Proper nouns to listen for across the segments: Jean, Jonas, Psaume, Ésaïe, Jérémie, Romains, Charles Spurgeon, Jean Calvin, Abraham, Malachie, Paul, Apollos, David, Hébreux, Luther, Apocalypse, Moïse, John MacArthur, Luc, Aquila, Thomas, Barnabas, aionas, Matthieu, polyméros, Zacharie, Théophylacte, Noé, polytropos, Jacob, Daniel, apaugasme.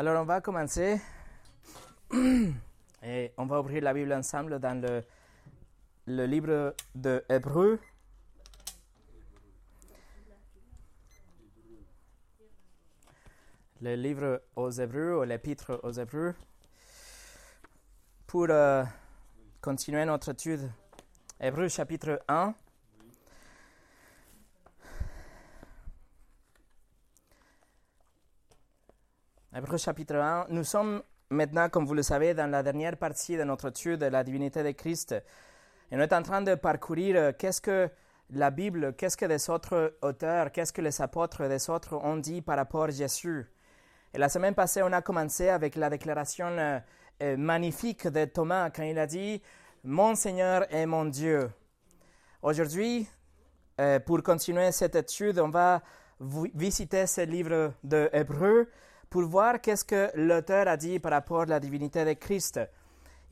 Alors on va commencer et on va ouvrir la Bible ensemble dans le livre de Hébreux. Le livre aux Hébreux, ou l'épître aux Hébreux, pour continuer notre étude. Hébreux chapitre 1. Hébreux chapitre 1. Nous sommes maintenant, comme vous le savez, dans la dernière partie de notre étude de la divinité de Christ. Et on est en train de parcourir qu'est-ce que la Bible, qu'est-ce que les autres auteurs, qu'est-ce que les apôtres des autres ont dit par rapport à Jésus. Et la semaine passée, on a commencé avec la déclaration magnifique de Thomas quand il a dit « Mon Seigneur et mon Dieu ». Aujourd'hui, pour continuer cette étude, on va visiter ce livre de Hébreux pour voir qu'est-ce que l'auteur a dit par rapport à la divinité de Christ.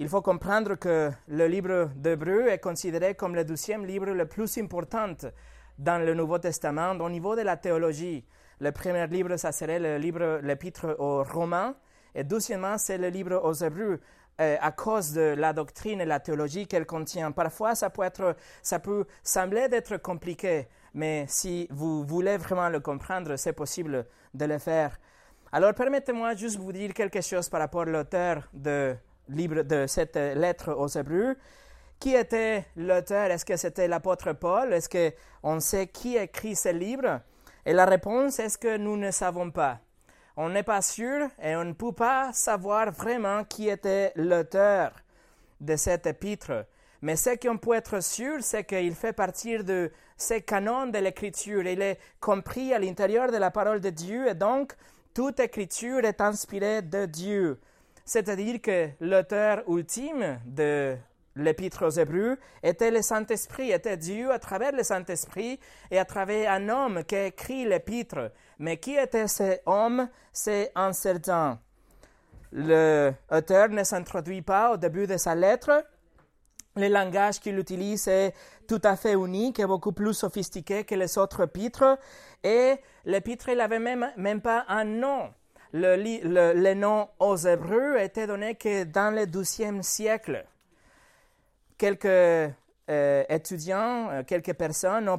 Il faut comprendre que le livre d'Hébreux est considéré comme le 12e livre le plus important dans le Nouveau Testament au niveau de la théologie. Le premier livre, ça serait le livre, l'épître aux Romains. Et deuxièmement, c'est le livre aux Hébreux, à cause de la doctrine et la théologie qu'elle contient. Parfois, ça peut sembler d'être compliqué, mais si vous voulez vraiment le comprendre, c'est possible de le faire. Alors, permettez-moi juste vous dire quelque chose par rapport à l'auteur de cette lettre aux Hébreux. Qui était l'auteur? Est-ce que c'était l'apôtre Paul? Est-ce qu'on sait qui écrit ce livre? Et la réponse, est-ce que nous ne savons pas? On n'est pas sûr et on ne peut pas savoir vraiment qui était l'auteur de cette épître. Mais ce qu'on peut être sûr, c'est qu'il fait partie de ces canons de l'Écriture. Il est compris à l'intérieur de la parole de Dieu et donc toute Écriture est inspirée de Dieu. C'est-à-dire que l'auteur ultime de l'épître aux Hébreux était le Saint-Esprit, était Dieu à travers le Saint-Esprit et à travers un homme qui a écrit l'épître. Mais qui était cet homme, c'est incertain. L'auteur ne s'introduit pas au début de sa lettre. Le langage qu'il utilise est tout à fait unique et beaucoup plus sophistiqué que les autres épîtres. Et l'épître n'avait même pas un nom. Le nom aux Hébreux était donné que dans le XIIe siècle. Quelques étudiants, quelques personnes ont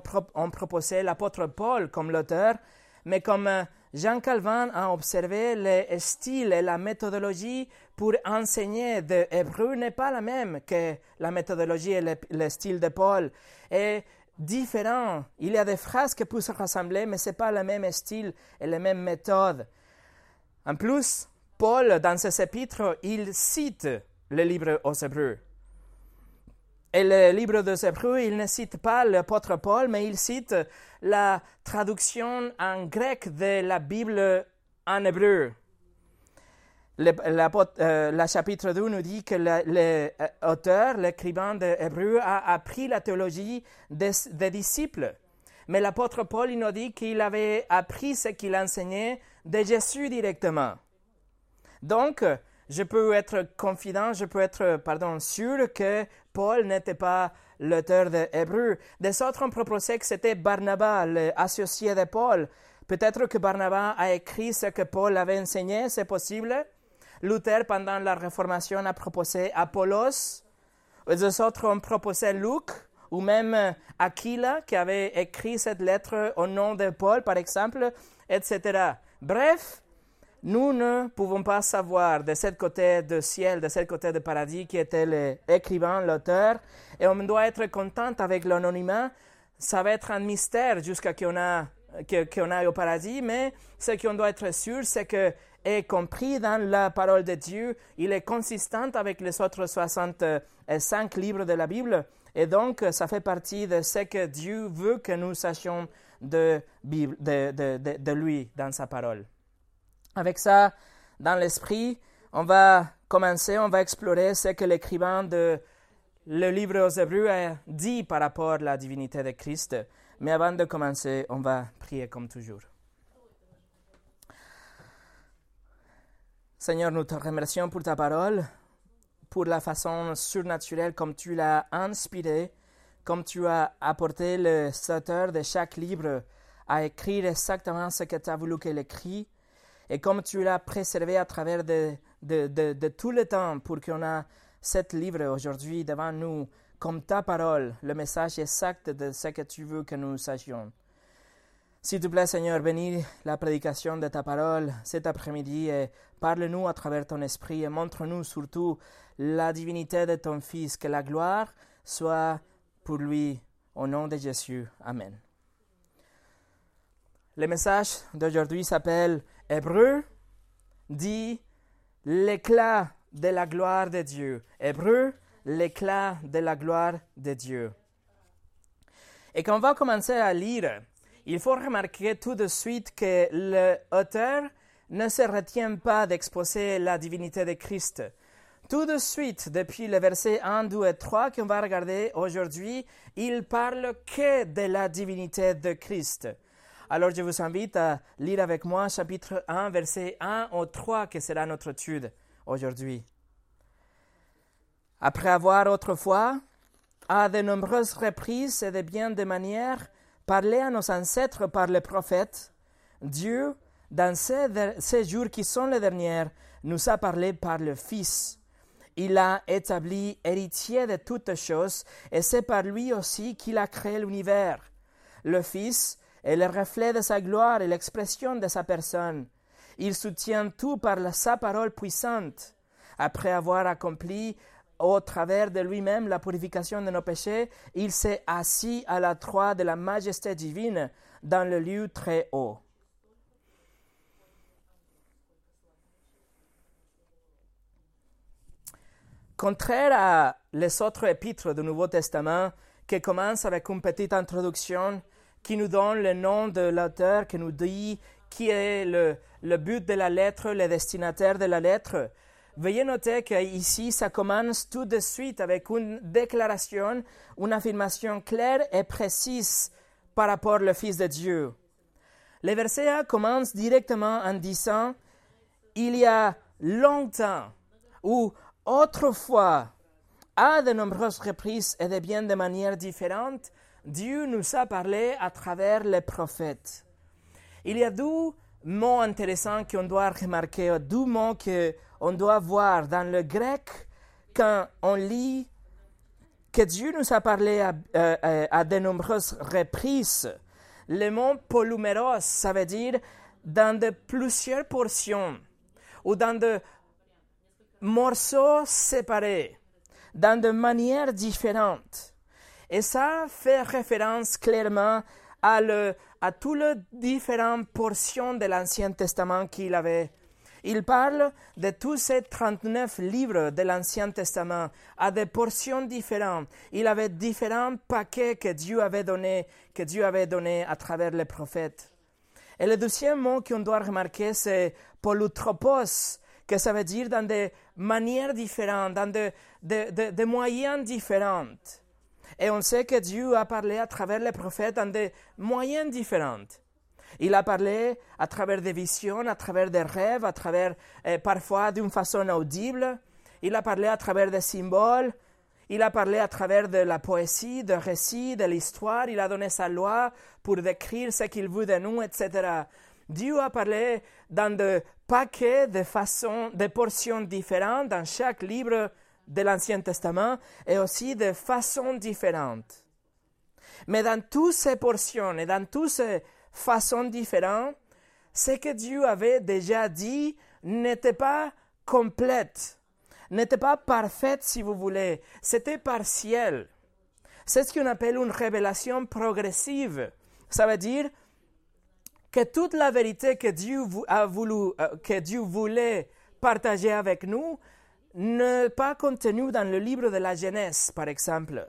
proposé l'apôtre Paul comme l'auteur, mais comme Jean Calvin a observé, le style et la méthodologie pour enseigner de Hébreux n'est pas la même que la méthodologie et le style de Paul. Et différent, il y a des phrases qui peuvent se rassembler, mais ce n'est pas le même style et la même méthode. En plus, Paul, dans ses épîtres, il cite le livre aux Hébreux. Et le livre des Hébreux, il ne cite pas l'apôtre Paul, mais il cite la traduction en grec de la Bible en hébreu. Le chapitre 2 nous dit que l'auteur, l'écrivain des Hébreux, a appris la théologie des disciples. Mais l'apôtre Paul, il nous dit qu'il avait appris ce qu'il enseignait de Jésus directement. Donc, je peux être confident, sûr que Paul n'était pas l'auteur de Hébreux. Des autres ont proposé que c'était Barnabas, l'associé de Paul. Peut-être que Barnabas a écrit ce que Paul avait enseigné, c'est possible. Luther, pendant la Réformation, a proposé Apollos. Des autres ont proposé Luc, ou même Aquila, qui avait écrit cette lettre au nom de Paul, par exemple, etc. Bref, nous ne pouvons pas savoir de ce côté du ciel, de ce côté du paradis, qui était l'écrivain, l'auteur. Et on doit être content avec l'anonymat. Ça va être un mystère jusqu'à ce qu'on aille au paradis. Mais ce qu'on doit être sûr, c'est qu'il est compris dans la parole de Dieu. Il est consistant avec les autres 65 livres de la Bible. Et donc, ça fait partie de ce que Dieu veut que nous sachions de lui dans sa parole. Avec ça, dans l'esprit, on va commencer, on va explorer ce que l'écrivain de le livre aux Hébreux a dit par rapport à la divinité de Christ. Mais avant de commencer, on va prier comme toujours. Seigneur, nous te remercions pour ta parole, pour la façon surnaturelle comme tu l'as inspirée, comme tu as apporté le auteur de chaque livre à écrire exactement ce que tu as voulu qu'il écrit. et comme tu l'as préservé à travers de tout le temps pour qu'on a cet livre aujourd'hui devant nous, comme ta parole, le message exact de ce que tu veux que nous sachions. S'il te plaît, Seigneur, bénis la prédication de ta parole cet après-midi et parle-nous à travers ton esprit et montre-nous surtout la divinité de ton Fils, que la gloire soit pour lui, au nom de Jésus. Amen. Le message d'aujourd'hui s'appelle « Hébreux » dit « l'éclat de la gloire de Dieu ». « Hébreux » l'éclat de la gloire de Dieu. Et quand on va commencer à lire, il faut remarquer tout de suite que l'auteur ne se retient pas d'exposer la divinité de Christ. Tout de suite, depuis les versets 1, 2 et 3 qu'on va regarder aujourd'hui, il parle que de la divinité de Christ. Alors je vous invite à lire avec moi chapitre 1, versets 1 au 3, qui sera notre étude aujourd'hui. Après avoir autrefois, à de nombreuses reprises et de bien des manières, parlé à nos ancêtres par les prophètes, Dieu, dans ces jours qui sont les derniers, nous a parlé par le Fils. Il l'a établi héritier de toutes choses, et c'est par lui aussi qu'il a créé l'univers. Le Fils est le reflet de sa gloire et l'expression de sa personne. Il soutient tout par sa parole puissante. Après avoir accompli au travers de lui-même la purification de nos péchés, il s'est assis à la droite de la majesté divine dans le lieu très haut. Contraire à les autres épîtres du Nouveau Testament, qui commencent avec une petite introduction qui nous donne le nom de l'auteur, qui nous dit qui est le but de la lettre, le destinataire de la lettre, veuillez noter qu'ici, ça commence tout de suite avec une déclaration, une affirmation claire et précise par rapport au Fils de Dieu. Le verset 1 commence directement en disant « Il y a longtemps » ou « autrefois » à de nombreuses reprises et de bien de manières différentes, Dieu nous a parlé à travers les prophètes. Il y a deux mots intéressants qu'on doit remarquer, deux mots que on doit voir dans le grec quand on lit que Dieu nous a parlé à de nombreuses reprises. Le mot « polyméros », ça veut dire « dans de plusieurs portions » ou « dans de morceaux séparés », « dans de manières différentes ». Et ça fait référence clairement à toutes les différentes portions de l'Ancien Testament qu'il avait. Il parle de tous ces 39 livres de l'Ancien Testament à des portions différentes. Il avait différents paquets que Dieu avait donnés à travers les prophètes. Et le deuxième mot qu'on doit remarquer, c'est « polytropos », que ça veut dire « dans des manières différentes », dans des moyens différents. Et on sait que Dieu a parlé à travers les prophètes dans des moyens différents. Il a parlé à travers des visions, à travers des rêves, à travers parfois d'une façon audible. Il a parlé à travers des symboles. Il a parlé à travers de la poésie, des récits, de l'histoire. Il a donné sa loi pour décrire ce qu'il veut de nous, etc. Dieu a parlé dans des paquets de façons, de portions différentes dans chaque livre de l'Ancien Testament et aussi de façons différentes. Mais dans toutes ces portions et dans tous ces façon différente, ce que Dieu avait déjà dit n'était pas complète, n'était pas parfaite si vous voulez, c'était partiel. C'est ce qu'on appelle une révélation progressive. Ça veut dire que toute la vérité que Dieu voulait partager avec nous n'est pas contenue dans le livre de la Genèse, par exemple.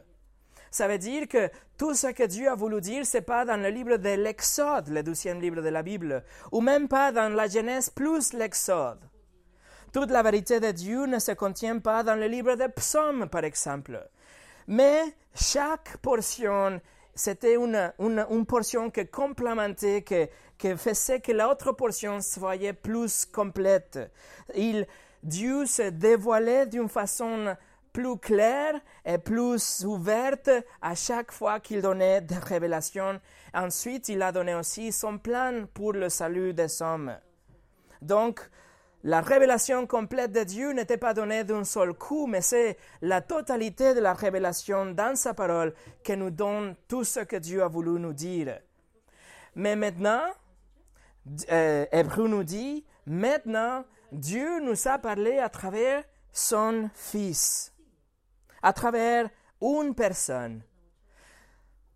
Ça veut dire que tout ce que Dieu a voulu dire, ce n'est pas dans le livre de l'Exode, le deuxième livre de la Bible, ou même pas dans la Genèse plus l'Exode. Toute la vérité de Dieu ne se contient pas dans le livre de Psaume, par exemple. Mais chaque portion, c'était une portion qui complémentait, qui faisait que l'autre portion soit plus complète. Dieu se dévoilait d'une façon plus claire et plus ouverte à chaque fois qu'il donnait des révélations. Ensuite, il a donné aussi son plan pour le salut des hommes. Donc, la révélation complète de Dieu n'était pas donnée d'un seul coup, mais c'est la totalité de la révélation dans sa parole qui nous donne tout ce que Dieu a voulu nous dire. Mais maintenant, Hébreux nous dit, maintenant, Dieu nous a parlé à travers son Fils, à travers une personne.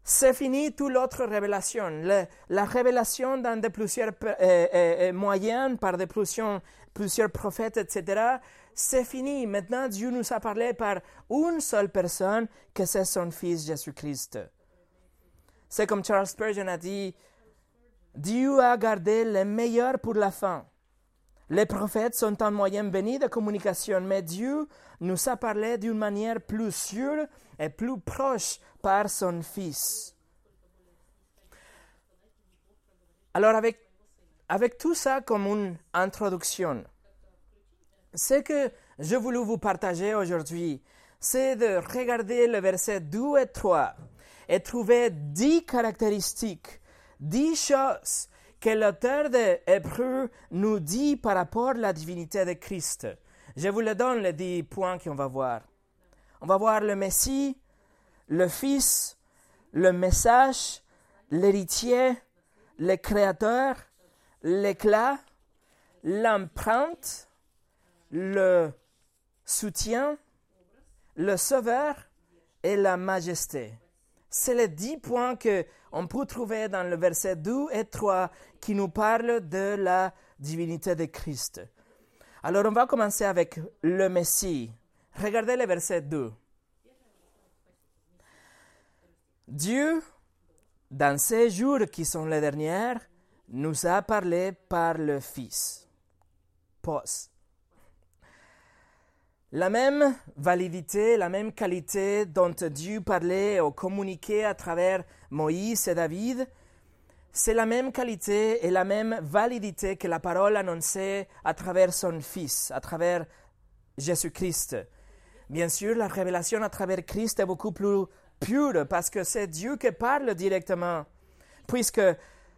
C'est fini toute l'autre révélation. La révélation dans de plusieurs moyens, par de plusieurs prophètes, etc. C'est fini. Maintenant, Dieu nous a parlé par une seule personne, que c'est son Fils Jésus-Christ. C'est comme Charles Spurgeon a dit, Dieu a gardé le meilleur pour la fin. Les prophètes sont un moyen béni de communication, mais Dieu nous a parlé d'une manière plus sûre et plus proche par son Fils. Alors avec tout ça comme une introduction, ce que je voulais vous partager aujourd'hui, c'est de regarder les versets 2 et 3 et trouver 10 caractéristiques, 10 choses que l'auteur de Hébreux nous dit par rapport à la divinité de Christ. Je vous le donne les 10 points qu'on va voir. On va voir le Messie, le Fils, le Message, l'héritier, le Créateur, l'éclat, l'empreinte, le soutien, le Sauveur et la Majesté. C'est les 10 points qu'on peut trouver dans le verset 2 et 3 qui nous parlent de la divinité de Christ. Alors, on va commencer avec le Messie. Regardez le verset 2. Dieu, dans ces jours qui sont les derniers, nous a parlé par le Fils. Pause. La même validité, la même qualité dont Dieu parlait ou communiquait à travers Moïse et David, c'est la même qualité et la même validité que la parole annoncée à travers son Fils, à travers Jésus-Christ. Bien sûr, la révélation à travers Christ est beaucoup plus pure parce que c'est Dieu qui parle directement, puisque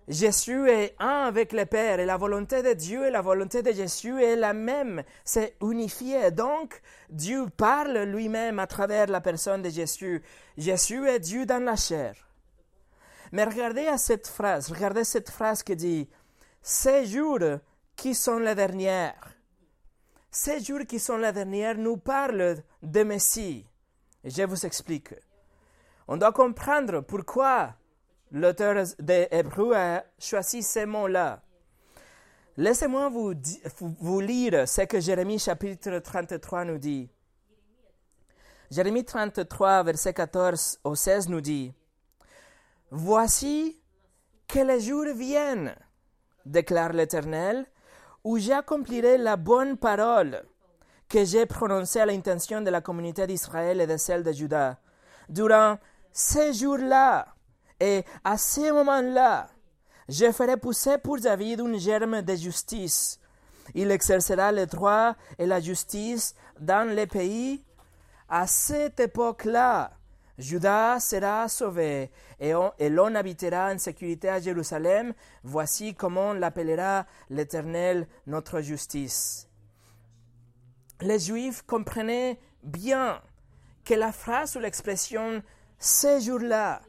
Jésus est un avec le Père et la volonté de Dieu et la volonté de Jésus est la même, c'est unifié. Donc, Dieu parle lui-même à travers la personne de Jésus. Jésus est Dieu dans la chair. Mais regardez cette phrase qui dit « Ces jours qui sont les derniers ». Ces jours qui sont les derniers nous parlent de Messie. Je vous explique. On doit comprendre pourquoi l'auteur de Hébreux a choisi ces mots-là. Laissez-moi vous lire ce que Jérémie chapitre 33 nous dit. Jérémie 33, verset 14 au 16 nous dit « Voici que les jours viennent, déclare l'Éternel, où j'accomplirai la bonne parole que j'ai prononcée à l'intention de la communauté d'Israël et de celle de Juda. Durant ces jours-là, et à ce moment-là, je ferai pousser pour David un germe de justice. Il exercera le droit et la justice dans les pays. À cette époque-là, Juda sera sauvé et l'on habitera en sécurité à Jérusalem. Voici comment l'appellera l'Éternel notre justice. » Les Juifs comprenaient bien que la phrase ou l'expression « ces jours-là »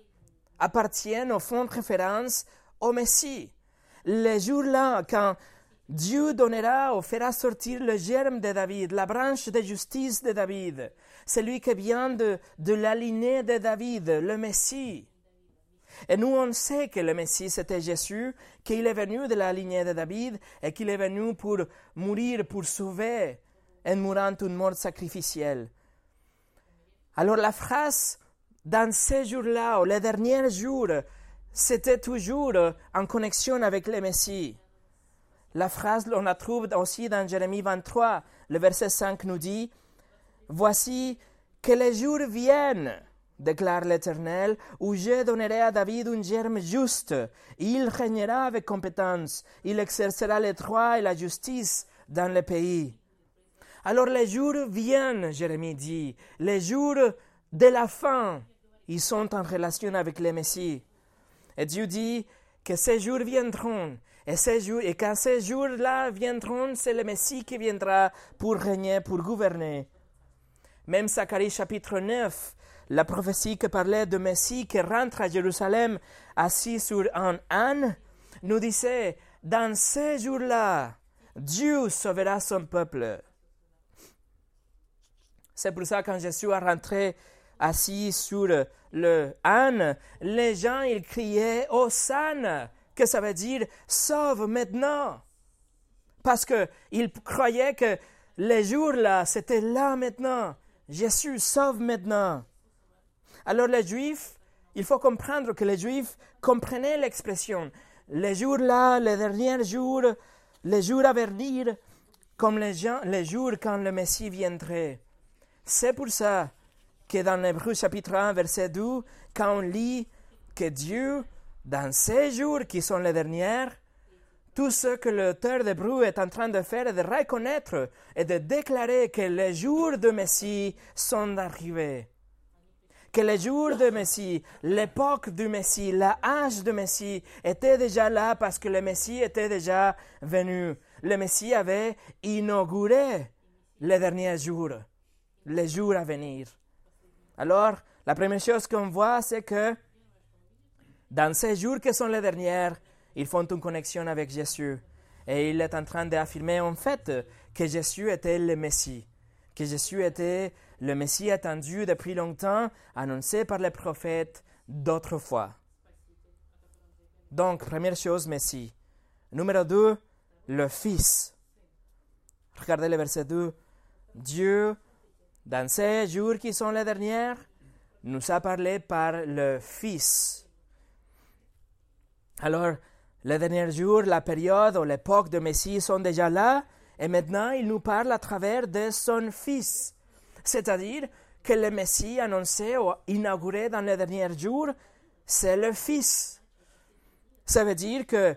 appartiennent au fond de référence au Messie. Les jours-là, quand Dieu donnera ou fera sortir le germe de David, la branche de justice de David, celui qui vient de la lignée de David, le Messie. Et nous, on sait que le Messie, c'était Jésus, qu'il est venu de la lignée de David et qu'il est venu pour mourir, pour sauver, en mourant une mort sacrificielle. Alors la phrase dans ces jours-là, ou les derniers jours, c'était toujours en connexion avec le Messie. La phrase, on la trouve aussi dans Jérémie 23, le verset 5 nous dit « Voici que les jours viennent, déclare l'Éternel, où je donnerai à David un germe juste. Il régnera avec compétence, il exercera le droit et la justice dans le pays. » Alors les jours viennent, Jérémie dit, les jours de la fin. Ils sont en relation avec le Messie. Et Dieu dit que ces jours viendront Et ces jours, et quand ces jours-là viendront, c'est le Messie qui viendra pour régner, pour gouverner. Même Zacharie chapitre 9, la prophétie qui parlait de Messie qui rentre à Jérusalem assis sur un âne, nous disait « Dans ces jours-là, Dieu sauvera son peuple. » C'est pour ça que quand Jésus est rentré assis sur le âne, les gens ils criaient « Hosanna !» que ça veut dire « Sauve maintenant !» Parce qu'ils croyaient que les jours-là, c'était là maintenant. Jésus sauve maintenant. Alors les Juifs, il faut comprendre que les Juifs comprenaient l'expression. Les jours-là, les derniers jours, les jours à venir, comme les jours quand le Messie viendrait. C'est pour ça que dans Hébreux chapitre 1, verset 2, quand on lit que Dieu, dans ces jours qui sont les derniers, tout ce que l'auteur d'Hébreux est en train de faire est de reconnaître et de déclarer que les jours de Messie sont arrivés. Que les jours de Messie, l'époque du Messie, l'âge de Messie était déjà là parce que le Messie était déjà venu. Le Messie avait inauguré les derniers jours, les jours à venir. Alors, la première chose qu'on voit, c'est que dans ces jours qui sont les derniers, ils font une connexion avec Jésus. Et il est en train d'affirmer en fait que Jésus était le Messie. Que Jésus était le Messie attendu depuis longtemps, annoncé par les prophètes d'autrefois. Donc, première chose, Messie. Numéro 2, le Fils. Regardez le verset 2. Dieu, dans ces jours qui sont les derniers, nous a parlé par le Fils. Alors, les derniers jours, la période ou l'époque de Messie sont déjà là, et maintenant il nous parle à travers de son Fils. C'est-à-dire que le Messie annoncé ou inauguré dans les derniers jours, c'est le Fils. Ça veut dire que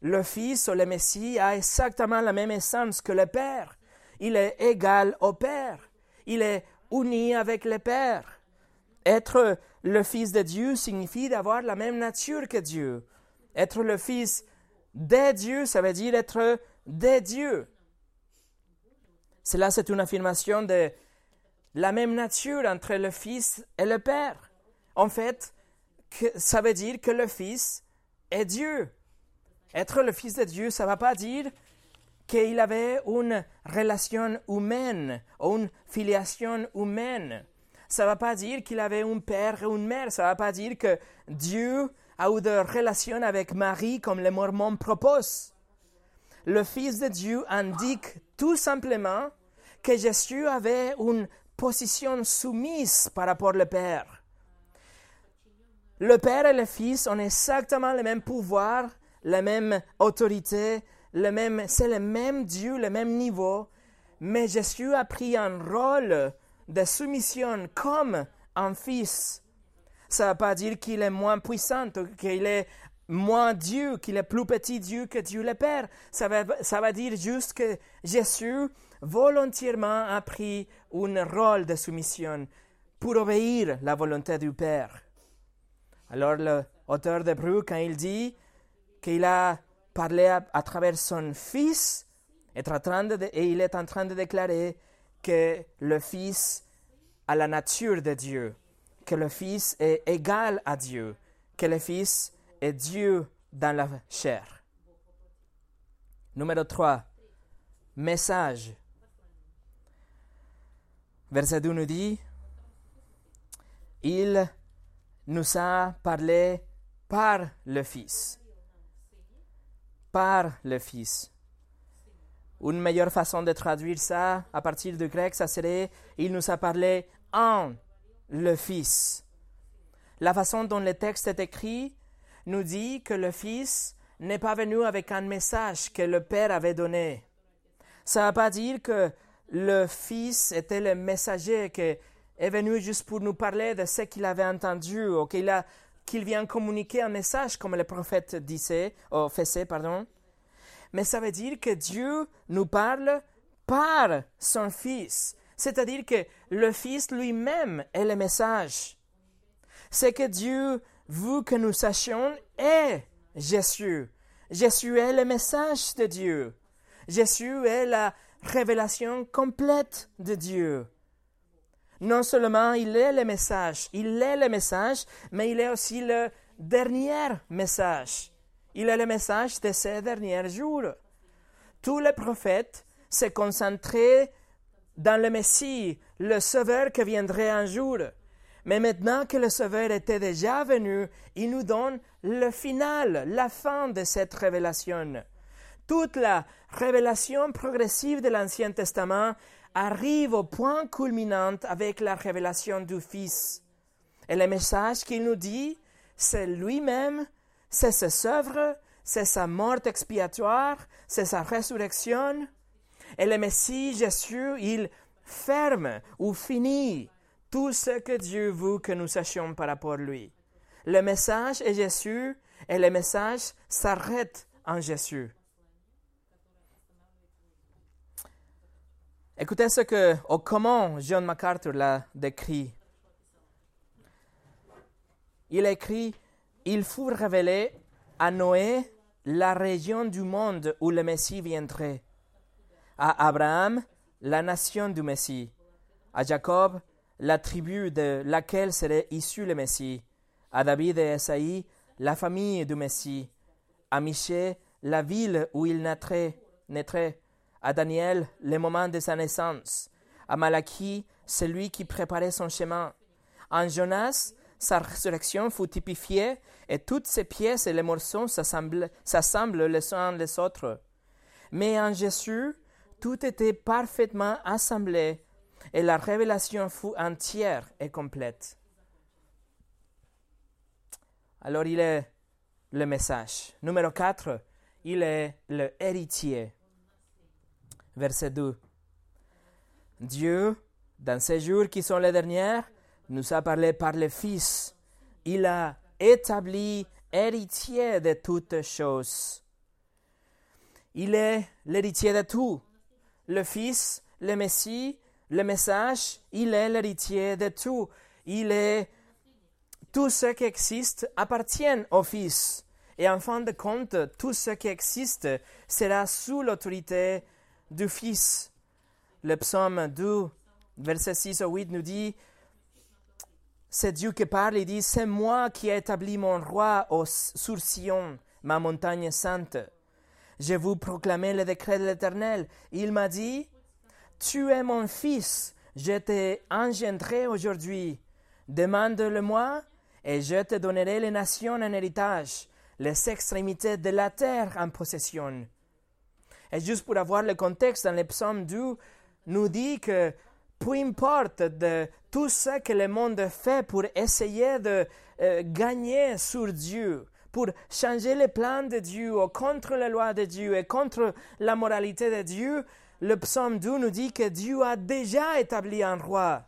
le Fils ou le Messie a exactement la même essence que le Père. Il est égal au Père. Il est uni avec le Père. Être le Fils de Dieu signifie d'avoir la même nature que Dieu. Être le Fils de Dieu, ça veut dire être de Dieu. Cela, c'est une affirmation de la même nature entre le Fils et le Père. En fait, ça veut dire que le Fils est Dieu. Être le Fils de Dieu, ça ne va pas dire qu'il avait une relation humaine ou une filiation humaine. Ça ne va pas dire qu'il avait un père et une mère. Ça ne va pas dire que Dieu a eu des relations avec Marie comme les Mormons proposent. Le Fils de Dieu indique tout simplement que Jésus avait une position soumise par rapport au Père. Le Père et le Fils ont exactement le même pouvoir, la même autorité, c'est le même Dieu, le même niveau, mais Jésus a pris un rôle de soumission comme un fils. Ça ne veut pas dire qu'il est moins puissant, qu'il est moins Dieu, qu'il est plus petit Dieu que Dieu le Père. Ça veut dire juste que Jésus volontairement a pris un rôle de soumission pour obéir à la volonté du Père. Alors l'auteur d'Hébreux, quand il dit qu'il a parlé à travers son Fils, il est en train de déclarer que le Fils a la nature de Dieu, que le Fils est égal à Dieu, que le Fils est Dieu dans la chair. Numéro 3, message. Verset 2 nous dit, « Il nous a parlé par le Fils. » Par le Fils. Une meilleure façon de traduire ça, à partir du grec, ça serait « Il nous a parlé en le Fils ». La façon dont le texte est écrit nous dit que le Fils n'est pas venu avec un message que le Père avait donné. Ça ne veut pas dire que le Fils était le messager qui est venu juste pour nous parler de ce qu'il avait entendu ou qu'il vient communiquer un message comme le prophète faisait. Mais ça veut dire que Dieu nous parle par son Fils. C'est-à-dire que le Fils lui-même est le message. Ce que Dieu veut que nous sachions est Jésus. Jésus est le message de Dieu. Jésus est la révélation complète de Dieu. Non seulement il est le message, mais il est aussi le dernier message. Il est le message de ces derniers jours. Tous les prophètes se concentraient dans le Messie, le Sauveur qui viendrait un jour. Mais maintenant que le Sauveur était déjà venu, il nous donne le final, la fin de cette révélation. Toute la révélation progressive de l'Ancien Testament arrive au point culminant avec la révélation du Fils. Et le message qu'il nous dit, c'est lui-même, c'est ses œuvres, c'est sa mort expiatoire, c'est sa résurrection. Et le Messie, Jésus, il ferme ou finit tout ce que Dieu veut que nous sachions par rapport à lui. Le message est Jésus et le message s'arrête en Jésus. Écoutez ce que, ou comment John MacArthur l'a décrit. Il écrit « Il faut révéler à Noé la région du monde où le Messie viendrait, à Abraham, la nation du Messie, à Jacob, la tribu de laquelle serait issu le Messie, à David et Ésaïe, la famille du Messie, à Michée, la ville où il naîtrait, à Daniel, le moment de sa naissance, à Malachie, celui qui préparait son chemin, en Jonas, sa résurrection fut typifiée et toutes ses pièces et les morceaux s'assemblent les uns les autres. Mais en Jésus, tout était parfaitement assemblé et la révélation fut entière et complète. » Alors il est le message. Numéro 4, il est le héritier. Verset 2. « Dieu, dans ces jours qui sont les derniers, nous a parlé par le Fils. Il a établi héritier de toutes choses. » Il est l'héritier de tout. Le Fils, le Messie, le message, il est l'héritier de tout. Il est tout ce qui existe appartient au Fils. Et en fin de compte, tout ce qui existe sera sous l'autorité du Fils. Le psaume 2, verset 6 au 8 nous dit, c'est Dieu qui parle, il dit, c'est moi qui ai établi mon roi sur Sion, ma montagne sainte. Je vous proclamais le décret de l'Éternel. Il m'a dit, tu es mon fils, je t'ai engendré aujourd'hui. Demande-le-moi et je te donnerai les nations en héritage, les extrémités de la terre en possession. Et juste pour avoir le contexte, dans le psaume 2, nous dit que peu importe de tout ce que le monde fait pour essayer de gagner sur Dieu, pour changer les plans de Dieu, ou contre la loi de Dieu et contre la moralité de Dieu, le psaume 2 nous dit que Dieu a déjà établi un roi.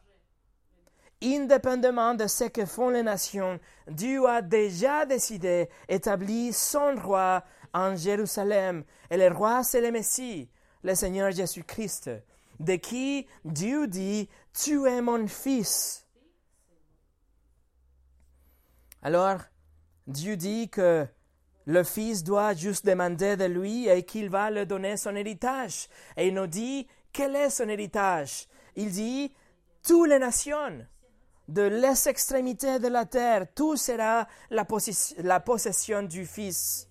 Indépendamment de ce que font les nations, Dieu a déjà décidé, établi son roi en Jérusalem. Et le roi, c'est le Messie, le Seigneur Jésus-Christ, de qui Dieu dit, « Tu es mon fils. » Alors, Dieu dit que le Fils doit juste demander de lui et qu'il va lui donner son héritage. Et il nous dit, quel est son héritage? Il dit, toutes les nations, de les extrémités de la terre, tout sera la possession du Fils.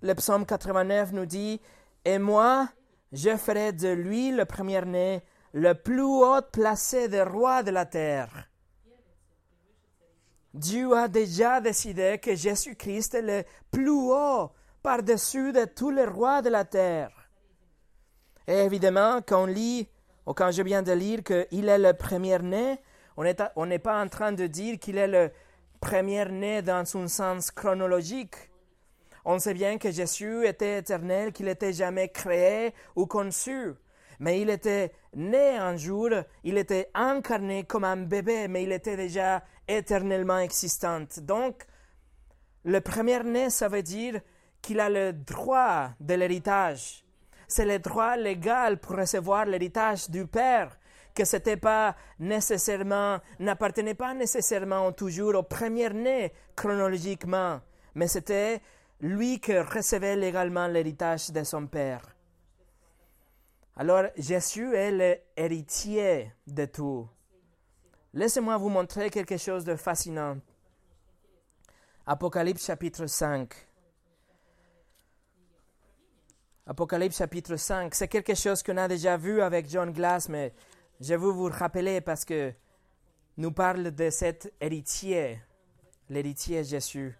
Le psaume 89 nous dit, et moi, je ferai de lui le premier-né, le plus haut placé des rois de la terre. Dieu a déjà décidé que Jésus-Christ est le plus haut par-dessus de tous les rois de la terre. Et évidemment, quand on lit, ou quand je viens de lire qu'il est le premier-né, on n'est pas en train de dire qu'il est le premier-né dans un sens chronologique. On sait bien que Jésus était éternel, qu'il n'était jamais créé ou conçu. Mais il était né un jour, il était incarné comme un bébé, mais il était déjà éternellement existant. Donc, le premier-né, ça veut dire qu'il a le droit de l'héritage. C'est le droit légal pour recevoir l'héritage du Père, que c'était pas nécessairement, n'appartenait pas nécessairement toujours au premier-né chronologiquement, mais c'était lui qui recevait légalement l'héritage de son Père. Alors, Jésus est l'héritier de tout. Laissez-moi vous montrer quelque chose de fascinant. Apocalypse chapitre 5. Apocalypse chapitre 5, c'est quelque chose qu'on a déjà vu avec John Glass, mais je veux vous rappeler parce que nous parle de cet héritier, l'héritier Jésus.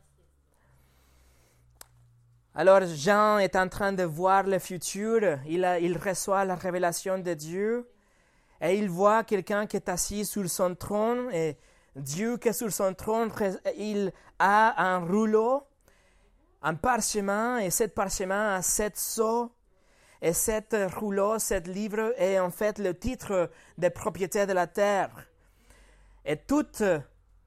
Alors Jean est en train de voir le futur, il reçoit la révélation de Dieu et il voit quelqu'un qui est assis sur son trône et Dieu qui est sur son trône, il a un rouleau, un parchemin et cet parchemin a 7 sceaux et 7 rouleaux, 7 livres est en fait le titre des propriétés de la terre. Et tout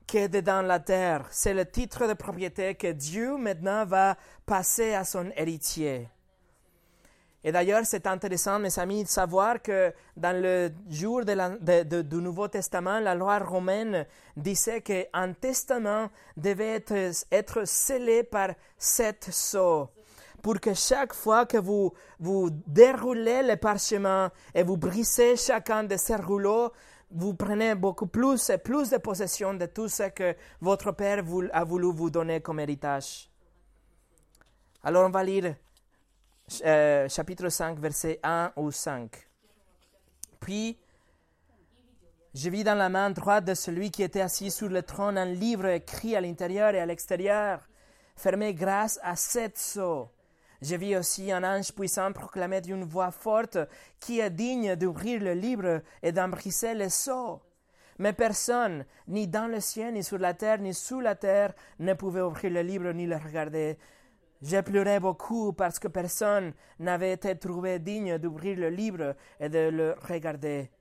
qui est dedans la terre, c'est le titre de propriété que Dieu maintenant va passer à son héritier. Et d'ailleurs, c'est intéressant, mes amis, de savoir que dans le jour du Nouveau Testament, la loi romaine disait qu'un testament devait être scellé par 7 sceaux. Pour que chaque fois que vous déroulez le parchemin et vous brisez chacun de ces rouleaux, vous prenez beaucoup plus et plus de possession de tout ce que votre Père a voulu vous donner comme héritage. Alors on va lire chapitre 5, versets 1 ou 5. Puis, je vis dans la main droite de celui qui était assis sur le trône un livre écrit à l'intérieur et à l'extérieur, fermé grâce à 7 sceaux. Je vis aussi un ange puissant proclamer d'une voix forte qui est digne d'ouvrir le livre et d'embriser les sceaux. Mais personne, ni dans le ciel, ni sur la terre, ni sous la terre, ne pouvait ouvrir le livre ni le regarder. J'ai pleuré beaucoup parce que personne n'avait été trouvé digne d'ouvrir le livre et de le regarder.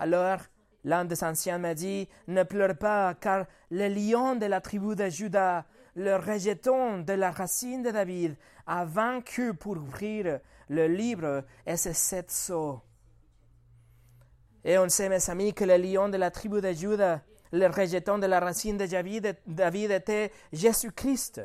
Alors, l'un des anciens m'a dit, « Ne pleure pas, car le lion de la tribu de Juda, le rejeton de la racine de David a vaincu pour ouvrir le livre et ses 7 sceaux. » Et on sait, mes amis, que le lion de la tribu de Juda, le rejeton de la racine de David était Jésus-Christ.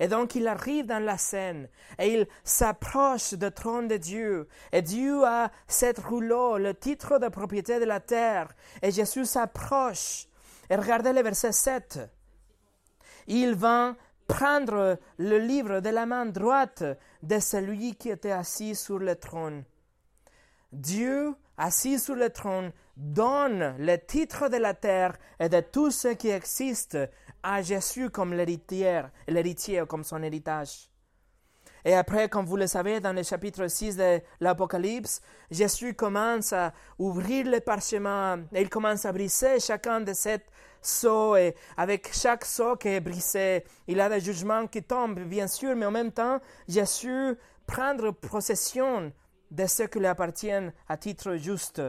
Et donc, il arrive dans la scène et il s'approche du trône de Dieu. Et Dieu a 7 rouleaux, le titre de propriété de la terre. Et Jésus s'approche. Et regardez le verset 7. Il vint prendre le livre de la main droite de celui qui était assis sur le trône. Dieu, assis sur le trône, donne le titre de la terre et de tout ce qui existe à Jésus comme l'héritier comme son héritage. Et après, comme vous le savez, dans le chapitre 6 de l'Apocalypse, Jésus commence à ouvrir le parchemin et il commence à briser chacun de 7 sceaux. Et avec chaque sceau qui est brisé, il y a des jugements qui tombent, bien sûr, mais en même temps, Jésus prend possession de ce qui lui appartient à titre juste.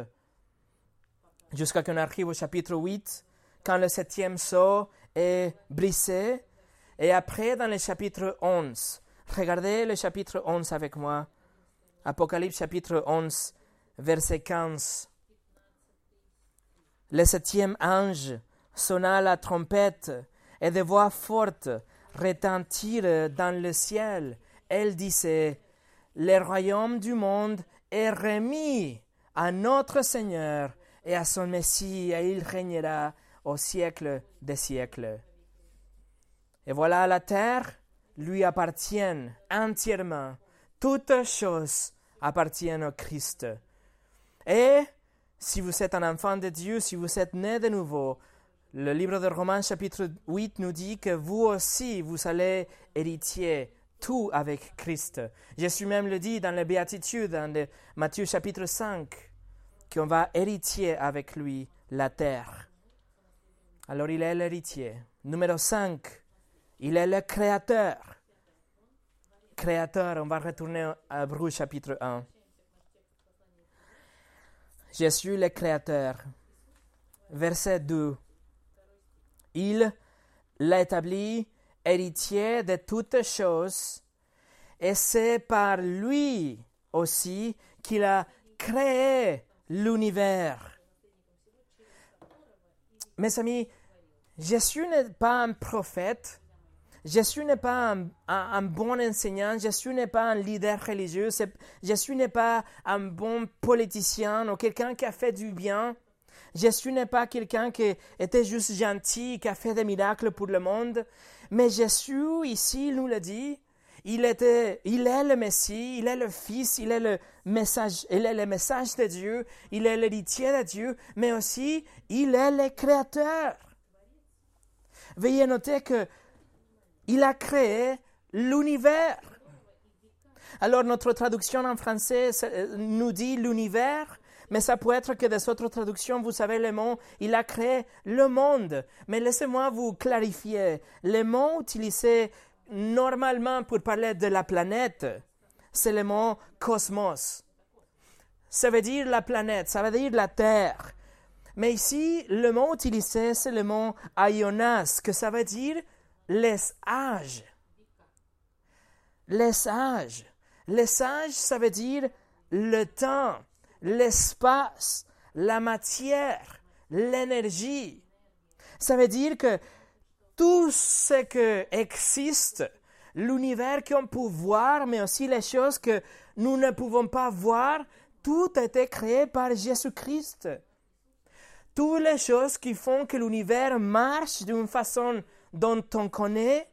Jusqu'à qu'on arrive au chapitre 8, quand le 7e sceau est brisé. Et après, dans le chapitre 11, regardez le chapitre 11 avec moi. Apocalypse chapitre 11, verset 15. Le 7e ange sonna la trompette et des voix fortes retentirent dans le ciel. Elle disait, « Le royaume du monde est remis à notre Seigneur et à son Messie, et il régnera au siècle des siècles. » Et voilà la terre lui appartiennent entièrement. Toutes choses appartiennent au Christ. Et si vous êtes un enfant de Dieu, si vous êtes né de nouveau, le livre de Romains chapitre 8 nous dit que vous aussi, vous allez hériter tout avec Christ. Jésus même le dit dans les Béatitudes, dans le Matthieu chapitre 5, qu'on va hériter avec lui la terre. Alors il est l'héritier. Numéro 5. Il est le Créateur. Créateur, on va retourner à Hébreux chapitre 1. Jésus le Créateur. Verset 2. Il l'a établi héritier de toutes choses, et c'est par lui aussi qu'il a créé l'univers. Mes amis, Jésus n'est pas un prophète. Jésus n'est pas un bon enseignant, Jésus n'est pas un leader religieux, Jésus n'est pas un bon politicien ou quelqu'un qui a fait du bien. Jésus n'est pas quelqu'un qui était juste gentil, qui a fait des miracles pour le monde. Mais Jésus, ici, nous le dit, il est le Messie, il est le Fils, il est le message de Dieu, il est l'héritier de Dieu, mais aussi, il est le Créateur. Veuillez noter qu'il a créé l'univers. Alors, notre traduction en français nous dit l'univers, mais ça peut être que des autres traductions, vous savez, le mot, il a créé le monde. Mais laissez-moi vous clarifier. Le mot utilisé normalement pour parler de la planète, c'est le mot cosmos. Ça veut dire la planète, ça veut dire la Terre. Mais ici, le mot utilisé, c'est le mot aionas, que ça veut dire les âges. Les âges. Les âges, ça veut dire le temps, l'espace, la matière, l'énergie. Ça veut dire que tout ce qui existe, l'univers qu'on peut voir, mais aussi les choses que nous ne pouvons pas voir, tout a été créé par Jésus-Christ. Toutes les choses qui font que l'univers marche d'une façon dont on connaît,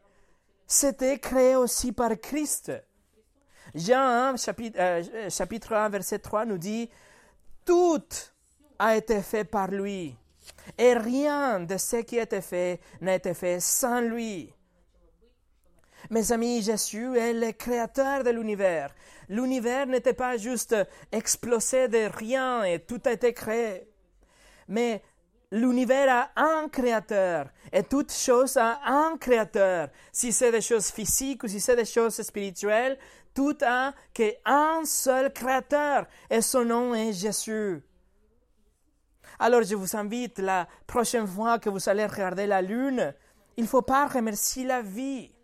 c'était créé aussi par Christ. Jean, chapitre 1, verset 3, nous dit « Tout a été fait par lui, et rien de ce qui a été fait n'a été fait sans lui. » Mes amis, Jésus est le créateur de l'univers. L'univers n'était pas juste explosé de rien et tout a été créé. Mais l'univers a un créateur et toute chose a un créateur. Si c'est des choses physiques ou si c'est des choses spirituelles, tout a qu'un seul créateur et son nom est Jésus. Alors je vous invite, la prochaine fois que vous allez regarder la lune, il ne faut pas remercier la vie.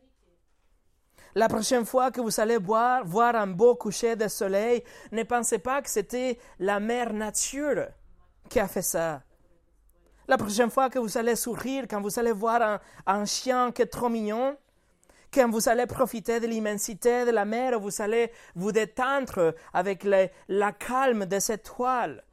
La prochaine fois que vous allez voir un beau coucher de soleil, ne pensez pas que c'était la mère nature qui a fait ça. La prochaine fois que vous allez sourire, quand vous allez voir un chien qui est trop mignon, quand vous allez profiter de l'immensité de la mer, vous allez vous détendre avec la calme des étoiles.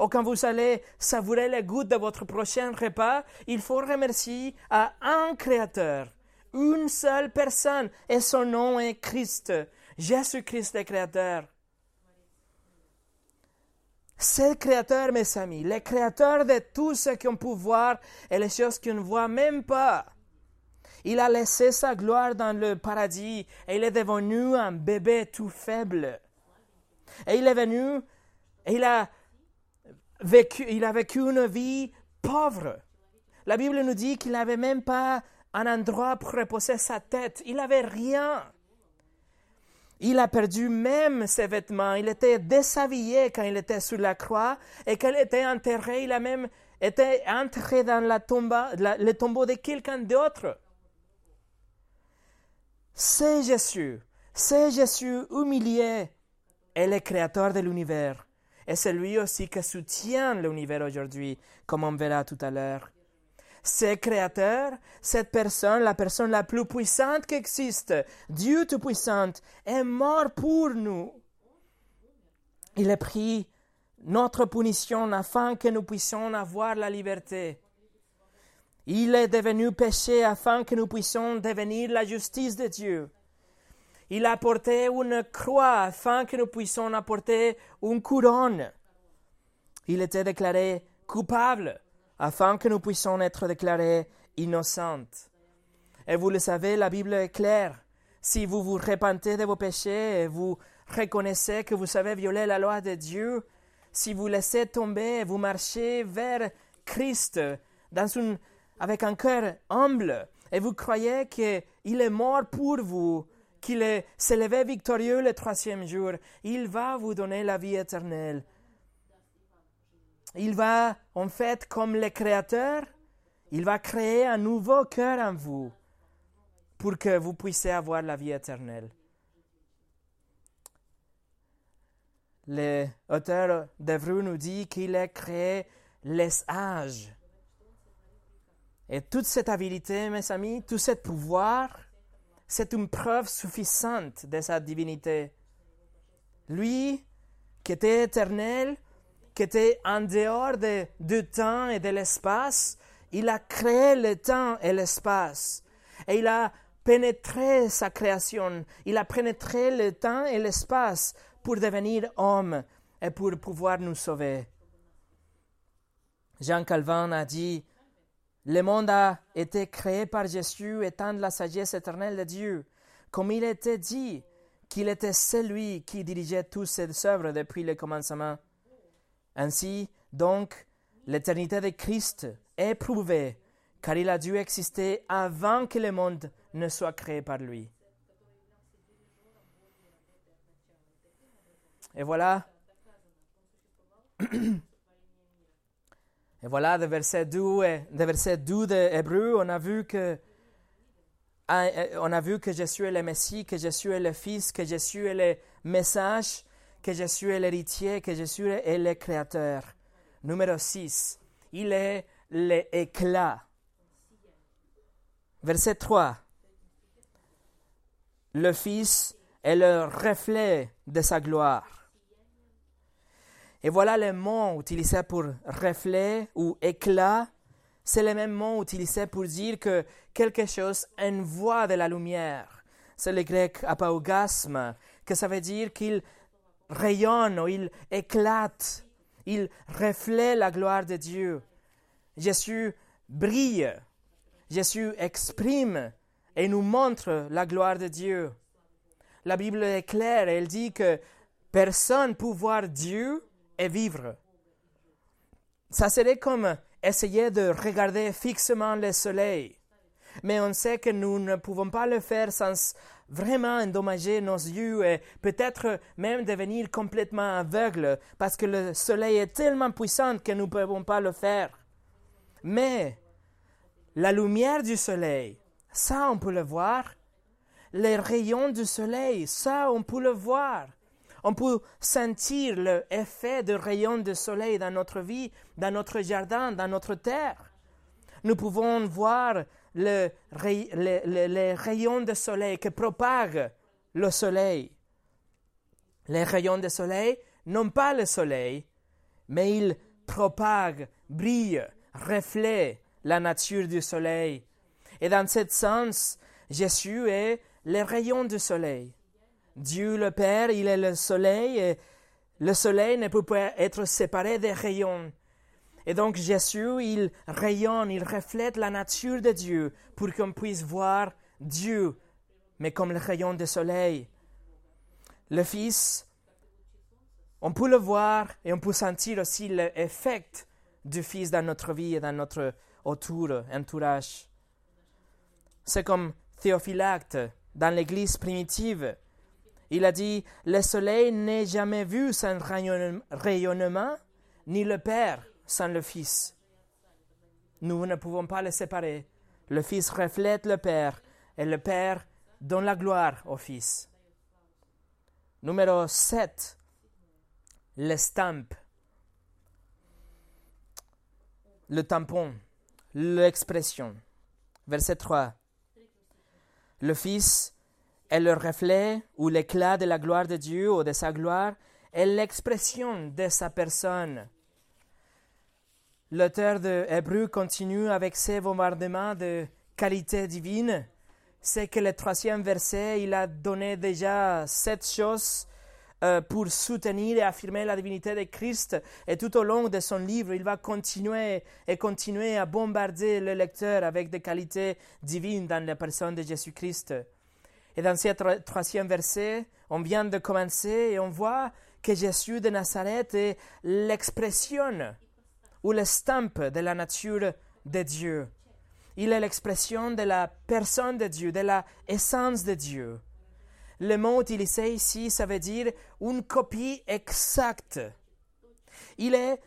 Ou quand vous allez savourer les gouttes de votre prochain repas, il faut remercier à un Créateur, une seule personne, et son nom est Christ, Jésus-Christ le Créateur. C'est le Créateur, mes amis, le Créateur de tout ce qu'on peut voir et les choses qu'on ne voit même pas. Il a laissé sa gloire dans le paradis et il est devenu un bébé tout faible. Et il est venu et il a vécu une vie pauvre. La Bible nous dit qu'il n'avait même pas un endroit pour reposer sa tête. Il n'avait rien. Il a perdu même ses vêtements. Il était déshabillé quand il était sur la croix. Et quand il était enterré, il a même été enterré dans le tombeau de quelqu'un d'autre. C'est Jésus humilié et le créateur de l'univers. Et c'est lui aussi qui soutient l'univers aujourd'hui, comme on verra tout à l'heure. Ce Créateur, cette personne la plus puissante qui existe, Dieu Tout-Puissant, est mort pour nous. Il a pris notre punition afin que nous puissions avoir la liberté. Il est devenu péché afin que nous puissions devenir la justice de Dieu. Il a porté une croix afin que nous puissions apporter une couronne. Il était déclaré coupable afin que nous puissions être déclarés innocents. Et vous le savez, la Bible est claire. Si vous vous repentez de vos péchés et vous reconnaissez que vous avez violé la loi de Dieu, si vous laissez tomber et vous marchez vers Christ avec un cœur humble et vous croyez qu'il est mort pour vous, qu'il s'est levé victorieux le troisième jour, il va vous donner la vie éternelle. Il va, en fait, comme le Créateur, il va créer un nouveau cœur en vous pour que vous puissiez avoir la vie éternelle. L'auteur d'Hébreux nous dit qu'il a créé les âges. Et toute cette habilité, mes amis, tout ce pouvoir, c'est une preuve suffisante de sa divinité. Lui, qui était éternel, qui était en dehors du temps et de l'espace, il a créé le temps et l'espace. Et il a pénétré sa création. Il a pénétré le temps et l'espace pour devenir homme et pour pouvoir nous sauver. Jean Calvin a dit, « Le monde a été créé par Jésus étant de la sagesse éternelle de Dieu, comme il était dit qu'il était celui qui dirigeait toutes ses œuvres depuis le commencement. Ainsi, donc, l'éternité de Christ est prouvée, car il a dû exister avant que le monde ne soit créé par lui. » Et voilà. Et voilà, de verset 2 de Hébreux, on a vu que Jésus est le Messie, que Jésus est le Fils, que Jésus est le Message, que Jésus est l'héritier, que Jésus est le Créateur. Numéro 6, il est l'éclat. Verset 3, le Fils est le reflet de sa gloire. Et voilà le mot utilisé pour reflet ou éclat. C'est le même mot utilisé pour dire que quelque chose envoie de la lumière. C'est le grec apaugasme, que ça veut dire qu'il rayonne ou il éclate. Il reflète la gloire de Dieu. Jésus brille. Jésus exprime et nous montre la gloire de Dieu. La Bible est claire. Elle dit que personne ne peut voir Dieu et vivre. Ça serait comme essayer de regarder fixement le soleil. Mais on sait que nous ne pouvons pas le faire sans vraiment endommager nos yeux et peut-être même devenir complètement aveugles parce que le soleil est tellement puissant que nous ne pouvons pas le faire. Mais la lumière du soleil, ça on peut le voir. Les rayons du soleil, ça on peut le voir. On peut sentir l'effet de rayon du soleil dans notre vie, dans notre jardin, dans notre terre. Nous pouvons voir les rayons du soleil que propague le soleil. Les rayons du soleil n'ont pas le soleil, mais ils propagent, brillent, reflètent la nature du soleil. Et dans ce sens, Jésus est les rayons du soleil. Dieu le Père, il est le soleil, et le soleil ne peut pas être séparé des rayons. Et donc Jésus, il rayonne, il reflète la nature de Dieu pour qu'on puisse voir Dieu, mais comme le rayon du soleil. Le Fils, on peut le voir et on peut sentir aussi l'effet du Fils dans notre vie et dans notre entourage. C'est comme Théophylacte dans l'Église primitive. Il a dit, « Le soleil n'est jamais vu sans rayonnement, ni le Père sans le Fils. » Nous ne pouvons pas les séparer. Le Fils reflète le Père, et le Père donne la gloire au Fils. Numéro 7, l'estampe. Le tampon, l'expression. Verset 3. Le Fils est le reflet ou l'éclat de la gloire de Dieu ou de sa gloire est l'expression de sa personne. L'auteur de Hébreux continue avec ses bombardements de qualité divine. C'est que le troisième verset, il a donné déjà 7 choses pour soutenir et affirmer la divinité de Christ. Et tout au long de son livre, il va continuer à bombarder le lecteur avec des qualités divines dans la personne de Jésus-Christ. Et dans ce troisième verset, on vient de commencer et on voit que Jésus de Nazareth est l'expression ou l'estampe de la nature de Dieu. Il est l'expression de la personne de Dieu, de la essence de Dieu. Le mot utilisé ici, ça veut dire une copie exacte. Il est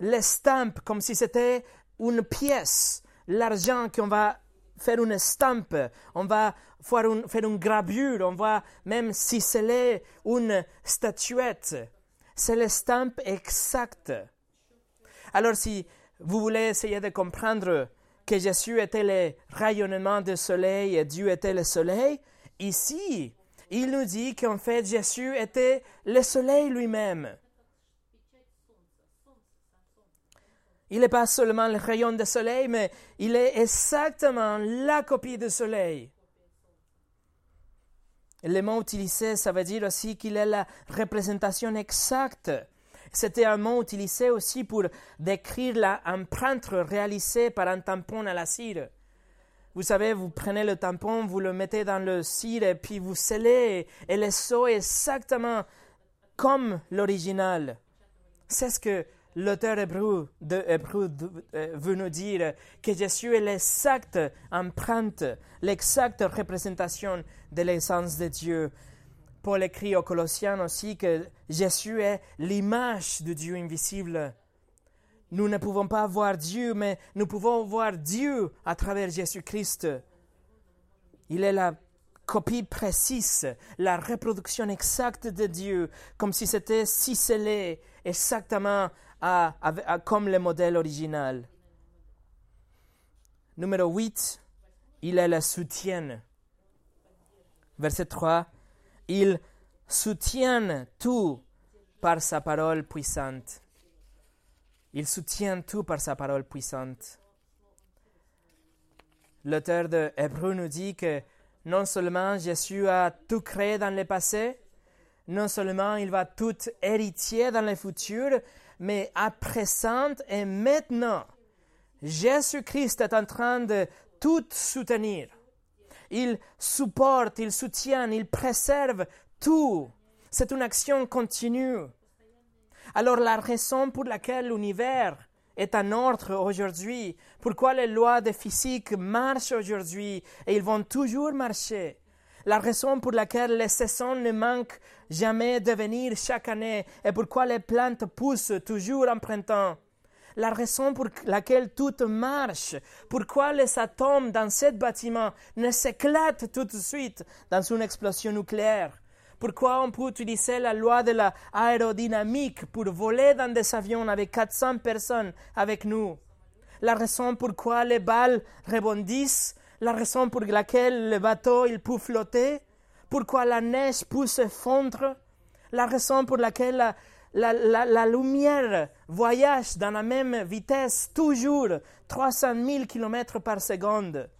l'estampe, comme si c'était une pièce, l'argent qu'on va faire une estampe, on va faire une gravure, on va même ciseler une statuette. C'est l'estampe exacte. Alors si vous voulez essayer de comprendre que Jésus était le rayonnement du soleil et Dieu était le soleil, ici, il nous dit qu'en fait, Jésus était le soleil lui-même. Il n'est pas seulement le rayon du soleil, mais il est exactement la copie du soleil. Le mot utilisé, ça veut dire aussi qu'il est la représentation exacte. C'était un mot utilisé aussi pour décrire l'empreinte réalisée par un tampon à la cire. Vous savez, vous prenez le tampon, vous le mettez dans le cire et puis vous scellez et le sceau est exactement comme l'original. C'est ce que l'auteur hébreu veut nous dire, que Jésus est l'exacte empreinte, l'exacte représentation de l'essence de Dieu. Paul écrit aux Colossiens aussi que Jésus est l'image de Dieu invisible. Nous ne pouvons pas voir Dieu, mais nous pouvons voir Dieu à travers Jésus-Christ. Il est la copie précise, la reproduction exacte de Dieu, comme si c'était ciselé exactement comme le modèle original. Numéro 8, il est le soutien. Verset 3, il soutient tout par sa parole puissante. Il soutient tout par sa parole puissante. L'auteur de Hébreux nous dit que non seulement Jésus a tout créé dans le passé, non seulement il va tout hériter dans le futur, mais à présent et maintenant, Jésus-Christ est en train de tout soutenir. Il supporte, il soutient, il préserve tout. C'est une action continue. Alors la raison pour laquelle l'univers est en ordre aujourd'hui, pourquoi les lois de physique marchent aujourd'hui et ils vont toujours marcher. La raison pour laquelle les saisons ne manquent jamais de venir chaque année et pourquoi les plantes poussent toujours en printemps. La raison pour laquelle tout marche, pourquoi les atomes dans ce bâtiment ne s'éclatent tout de suite dans une explosion nucléaire. Pourquoi on peut utiliser la loi de l'aérodynamique pour voler dans des avions avec 400 personnes avec nous? La raison pourquoi les balles rebondissent? La raison pour laquelle le bateau il peut flotter? Pourquoi la neige peut se fondre? La raison pour laquelle la lumière voyage dans la même vitesse, toujours 300 000 km par seconde?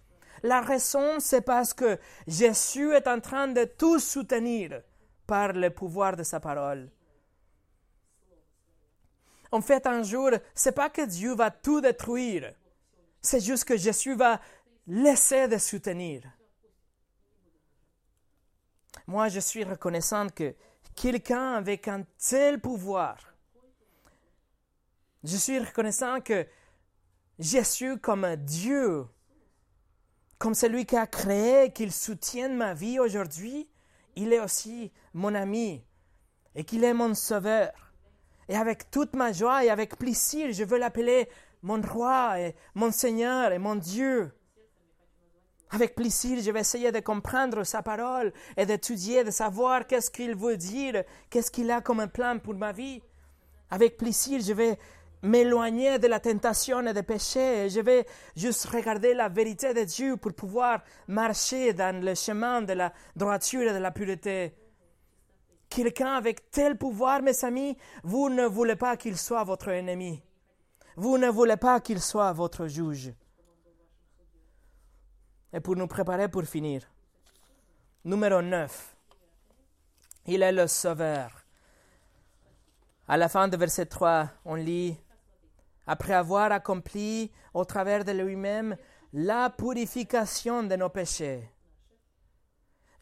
La raison, c'est parce que Jésus est en train de tout soutenir par le pouvoir de sa parole. En fait, un jour, ce n'est pas que Dieu va tout détruire, c'est juste que Jésus va laisser de soutenir. Moi, je suis reconnaissante que quelqu'un avec un tel pouvoir, je suis reconnaissant que Jésus, comme Dieu, comme celui qui a créé, qu'il soutienne ma vie aujourd'hui, il est aussi mon ami et qu'il est mon sauveur. Et avec toute ma joie et avec plaisir, je veux l'appeler mon roi et mon Seigneur et mon Dieu. Avec plaisir, je vais essayer de comprendre sa parole et d'étudier, de savoir qu'est-ce qu'il veut dire, qu'est-ce qu'il a comme plan pour ma vie. Avec plaisir, je vais m'éloigner de la tentation et des péchés. Je vais juste regarder la vérité de Dieu pour pouvoir marcher dans le chemin de la droiture et de la pureté. Quelqu'un avec tel pouvoir, mes amis, vous ne voulez pas qu'il soit votre ennemi. Vous ne voulez pas qu'il soit votre juge. Et pour nous préparer pour finir, numéro 9, il est le sauveur. À la fin de verset 3, on lit « Après avoir accompli au travers de lui-même la purification de nos péchés. »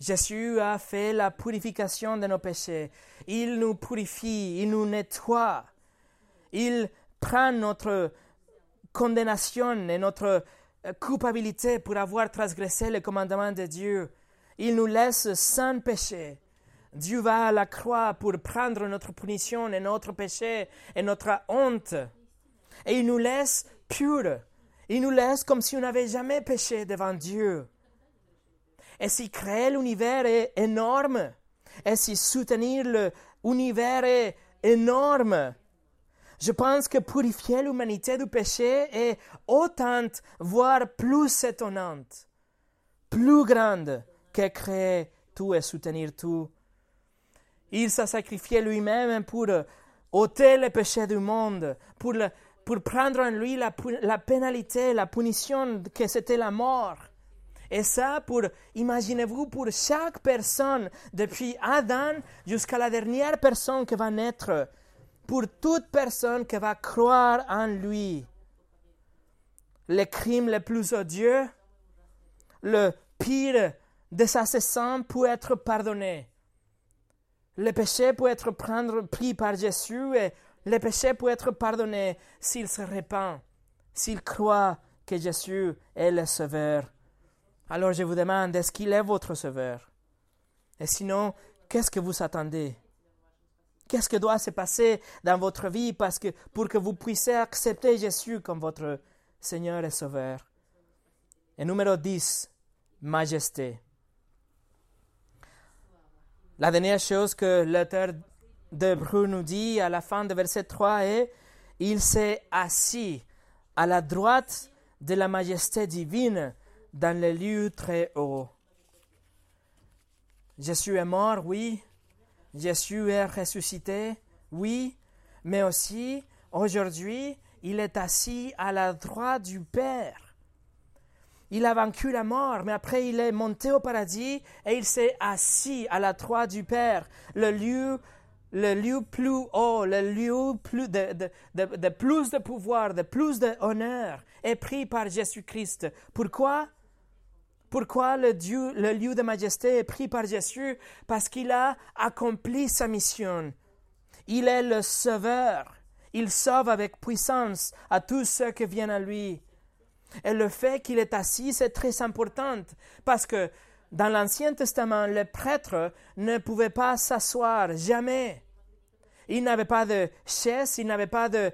Jésus a fait la purification de nos péchés. Il nous purifie, il nous nettoie. Il prend notre condamnation et notre culpabilité pour avoir transgressé le commandement de Dieu. Il nous laisse sans péché. Dieu va à la croix pour prendre notre punition et notre péché et notre honte. Et il nous laisse purs. Il nous laisse comme si on n'avait jamais péché devant Dieu. Et si créer l'univers est énorme, et si soutenir l'univers est énorme, Je pense que purifier l'humanité du péché est autant, voire plus étonnante, plus grande que créer tout et soutenir tout. Il s'est sacrifié lui-même pour ôter les péchés du monde, pour prendre en lui la pénalité, la punition que c'était la mort. Et ça, imaginez-vous, pour chaque personne, depuis Adam jusqu'à la dernière personne qui va naître, pour toute personne qui va croire en lui. Le crime le plus odieux, le pire des assassins peut être pardonné. Le péché peut être pris par Jésus et le péché peut être pardonné s'il se repent, s'il croit que Jésus est le Sauveur. Alors je vous demande, est-ce qu'il est votre Sauveur? Et sinon, qu'est-ce que vous attendez? Qu'est-ce que doit se passer dans votre vie pour que vous puissiez accepter Jésus comme votre Seigneur et Sauveur? Et numéro 10, majesté. La dernière chose que l'auteur d'Hébreux nous dit à la fin de verset 3 est « Il s'est assis à la droite de la majesté divine dans les lieux très hauts. » Jésus est mort, oui. Jésus est ressuscité, oui. Mais aussi, aujourd'hui, il est assis à la droite du Père. Il a vaincu la mort, mais après il est monté au paradis et il s'est assis à la droite du Père, le lieu plus haut, le lieu plus de plus de pouvoir, de plus d'honneur, est pris par Jésus-Christ. Pourquoi? Pourquoi le lieu de majesté est pris par Jésus? Parce qu'il a accompli sa mission. Il est le Sauveur. Il sauve avec puissance à tous ceux qui viennent à lui. Et le fait qu'il est assis, c'est très important, parce que dans l'Ancien Testament, les prêtres ne pouvaient pas s'asseoir, jamais. Ils n'avaient pas de chaise, ils n'avaient pas de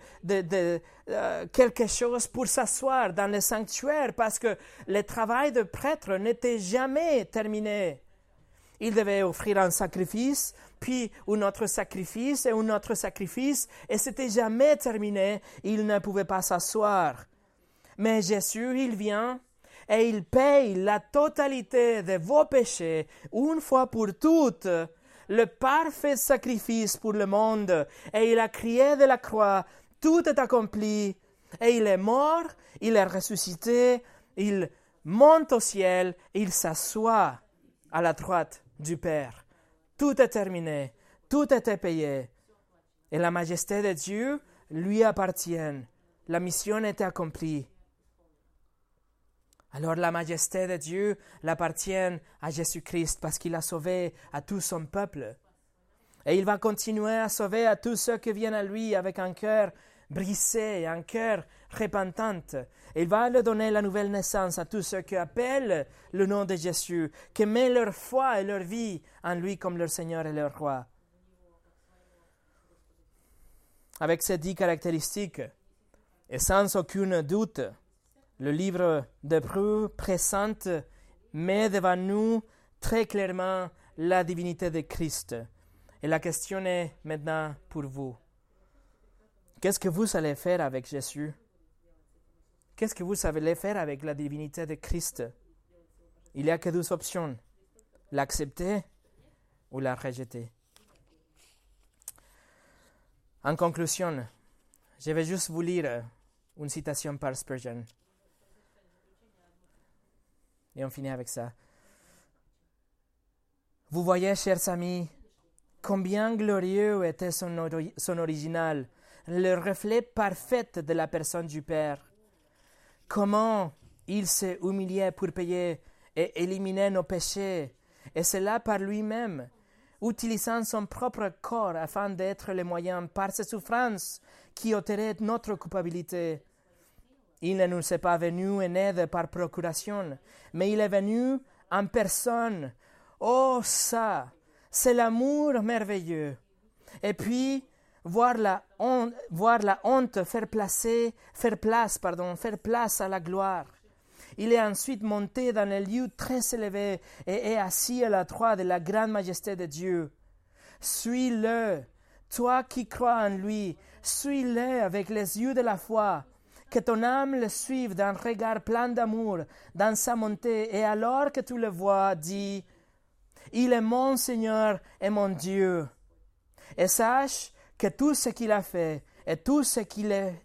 quelque chose pour s'asseoir dans le sanctuaire, parce que le travail de prêtre n'était jamais terminé. Ils devaient offrir un sacrifice, puis un autre sacrifice et un autre sacrifice, et c'était jamais terminé. Ils ne pouvaient pas s'asseoir. Mais Jésus, il vient et il paye la totalité de vos péchés, une fois pour toutes, le parfait sacrifice pour le monde. Et il a crié de la croix, tout est accompli. Et il est mort, il est ressuscité, il monte au ciel, il s'assoit à la droite du Père. Tout est terminé, tout est payé. Et la majesté de Dieu lui appartient. La mission était accomplie. Alors la majesté de Dieu l'appartient à Jésus-Christ parce qu'il a sauvé à tout son peuple. Et il va continuer à sauver à tous ceux qui viennent à lui avec un cœur brisé, un cœur repentant. Il va leur donner la nouvelle naissance à tous ceux qui appellent le nom de Jésus, qui mettent leur foi et leur vie en lui comme leur Seigneur et leur Roi. Avec ces 10 caractéristiques, et sans aucun doute, le livre d'Hébreux présente, met devant nous très clairement la divinité de Christ. Et la question est maintenant pour vous. Qu'est-ce que vous allez faire avec Jésus? Qu'est-ce que vous allez faire avec la divinité de Christ? Il n'y a que 2 options, l'accepter ou la rejeter. En conclusion, je vais juste vous lire une citation par Spurgeon. Et on finit avec ça. Vous voyez, chers amis, combien glorieux était son original, le reflet parfait de la personne du Père. Comment il s'est humilié pour payer et éliminer nos péchés, et cela par lui-même, utilisant son propre corps afin d'être le moyen par ses souffrances qui ôteraient notre culpabilité. Il ne nous est pas venu en aide par procuration, mais il est venu en personne. Oh ça, c'est l'amour merveilleux. Et puis, voir la honte faire place à la gloire. Il est ensuite monté dans un lieu très élevé et est assis à la droite de la grande majesté de Dieu. Suis-le, toi qui crois en lui, suis-les avec les yeux de la foi. Que ton âme le suive d'un regard plein d'amour, dans sa montée, et alors que tu le vois, dis, « Il est mon Seigneur et mon Dieu. » Et sache que tout ce qu'il a fait, et tout ce qu'il est,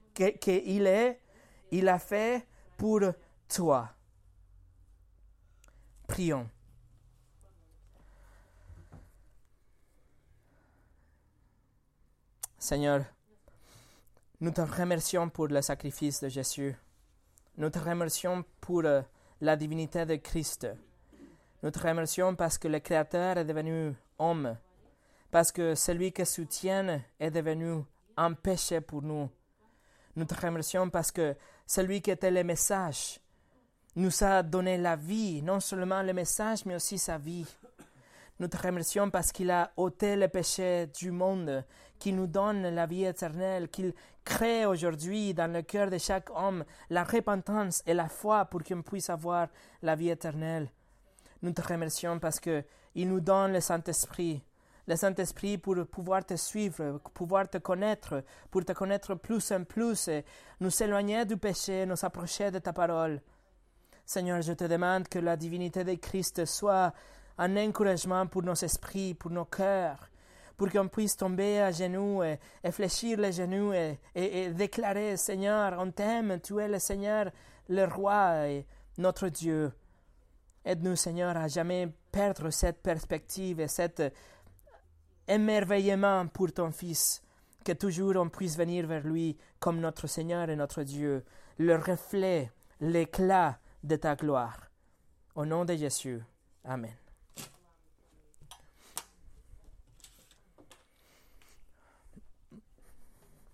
il a fait pour toi. Prions. Seigneur, nous te remercions pour le sacrifice de Jésus. Nous te remercions pour la divinité de Christ. Nous te remercions parce que le Créateur est devenu homme, parce que celui que soutient est devenu un péché pour nous. Nous te remercions parce que celui qui était le message nous a donné la vie, non seulement le message, mais aussi sa vie. Nous te remercions parce qu'il a ôté le péché du monde, qu'il nous donne la vie éternelle, qu'il crée aujourd'hui dans le cœur de chaque homme la repentance et la foi pour qu'on puisse avoir la vie éternelle. Nous te remercions parce qu'il nous donne le Saint-Esprit pour pouvoir te suivre, pour te connaître plus en plus, et nous éloigner du péché, nous approcher de ta parole. Seigneur, je te demande que la divinité de Christ soit un encouragement pour nos esprits, pour nos cœurs, pour qu'on puisse tomber à genoux et fléchir les genoux et déclarer, Seigneur, on t'aime, tu es le Seigneur, le Roi et notre Dieu. Aide-nous, Seigneur, à jamais perdre cette perspective et cet émerveillement pour ton Fils, que toujours on puisse venir vers lui comme notre Seigneur et notre Dieu, le reflet, l'éclat de ta gloire. Au nom de Jésus. Amen.